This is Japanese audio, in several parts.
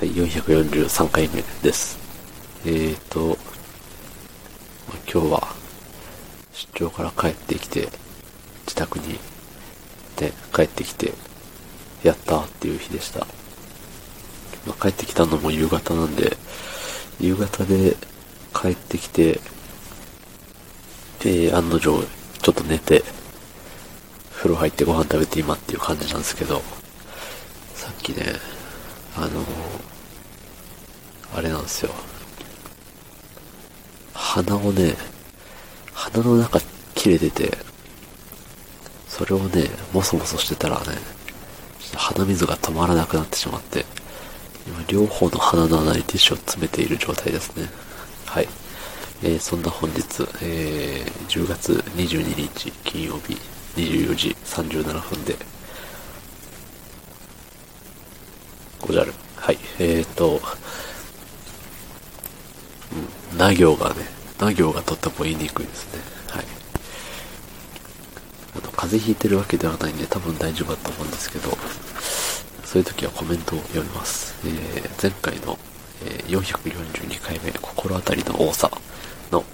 はい、443回目です。今日は出張から帰ってきて、自宅にで帰ってきて、やったっていう日でした。帰ってきたのも夕方なんで、夕方で帰ってきて、案の定ちょっと寝て、風呂入ってご飯食べて今っていう感じなんですけど、さっきね、あれなんですよ。鼻の中切れてて、それをね、もそもそしてたらね、鼻水が止まらなくなってしまって、今両方の鼻の穴にティッシュを詰めている状態ですね。はい。そんな本日、10月22日金曜日24時37分で、ごじゃる。はい。な行がとっても言いにくいですね。はい。風邪ひいてるわけではないんで、多分大丈夫だと思うんですけど、そういう時はコメントを読みます。前回の、442回目、心当たりの多さの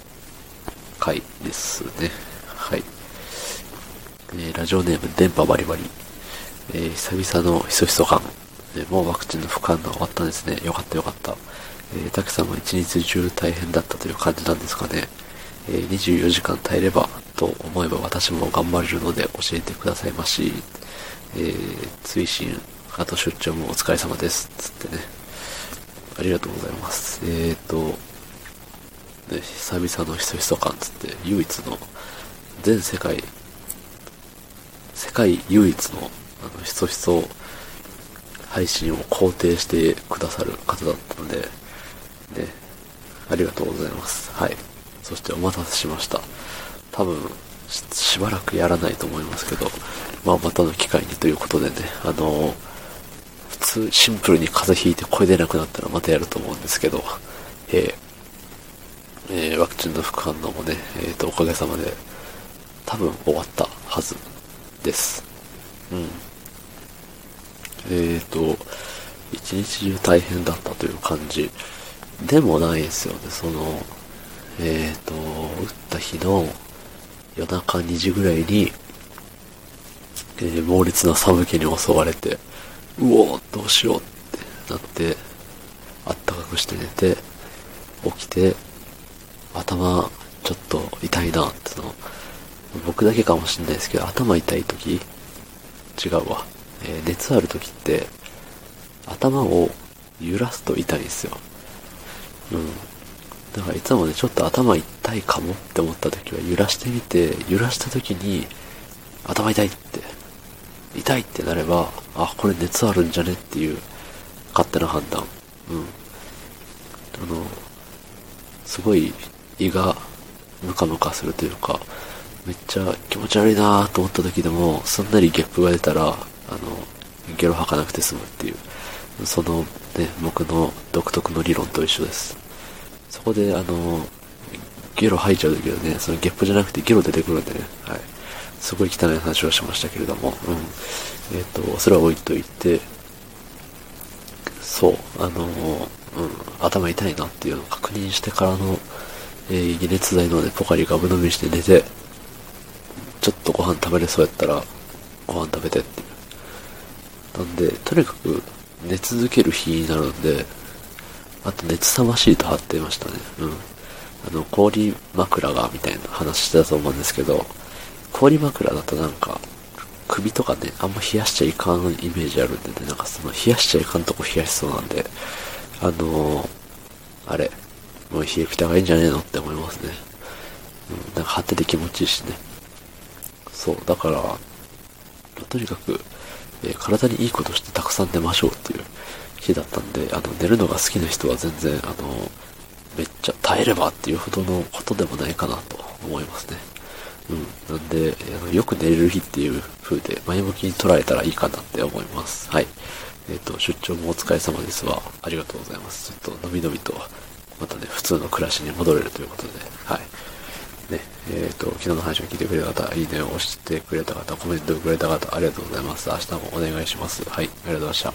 回ですね。はい。ラジオネーム、電波バリバリ。久々のひそひそ感。もうワクチンの副反応終わったんですね。よかったよかった。たくさんも一日中大変だったという感じなんですかね。24時間耐えればと思えば私も頑張れるので教えてくださいまし。追伸、あと出張もお疲れ様です。つってね。ありがとうございます。久々のひそひそ感つって、唯一の、全世界唯一の、ひそひそ配信を肯定してくださる方だったので、ね、ありがとうございます。はい。そしてお待たせしました。多分、しばらくやらないと思いますけど、まあまたの機会にということでね、普通シンプルに風邪ひいて声出なくなったらまたやると思うんですけど、ワクチンの副反応もね、おかげさまで多分終わったはずです。うん。一日中大変だったという感じでもないですよね。打った日の夜中2時ぐらいに、猛烈な寒気に襲われて、うおーどうしようってなって、あったかくして寝て、起きて、頭ちょっと痛いなっての、僕だけかもしれないですけど、頭痛い時、違うわ。熱ある時って頭を揺らすと痛いんですよ。うん。だからいつもね、ちょっと頭痛いかもって思った時は揺らしてみて、揺らした時に頭痛いってなれば、あ、これ熱あるんじゃねっていう勝手な判断。うん。すごい胃がムカムカするというか、めっちゃ気持ち悪いなと思った時でも、すんなりゲップが出たら、ゲロ吐かなくて済むっていう、そのね、僕の独特の理論と一緒です。そこで、ゲロ吐いちゃう時はね、そのゲップじゃなくてゲロ出てくるんでね、はい。すごい汚い話をしましたけれども、うん。それは置いといて、そう、頭痛いなっていうのを確認してからの、解熱剤のね、ポカリガブ飲みして寝て、ちょっとご飯食べれそうやったら、ご飯食べてっていう。なんで、とにかく寝続ける日になるんで、あと熱冷ましいと貼ってましたね。うん。氷枕が、みたいな話してたと思うんですけど、氷枕だとなんか、首とかね、あんま冷やしちゃいかんイメージあるんでね、なんかその冷やしちゃいかんとこ冷やしそうなんで、あれ、もう冷えピタがいいんじゃねえのって思いますね。うん、なんか貼ってて気持ちいいしね。そう、だから、とにかく、体にいいことしてたくさん寝ましょうっていう日だったんで、寝るのが好きな人は全然、めっちゃ耐えればっていうほどのことでもないかなと思いますね。うん。なんで、よく寝れる日っていう風で前向きに捉えたらいいかなって思います。はい。出張もお疲れ様ですわ。ありがとうございます。ちょっと、のびのびと、またね、普通の暮らしに戻れるということで、はい。ね、昨日の話を聞いてくれた方、いいねを押してくれた方、コメントをくれた方、ありがとうございます。明日もお願いします。はい、ありがとうございました。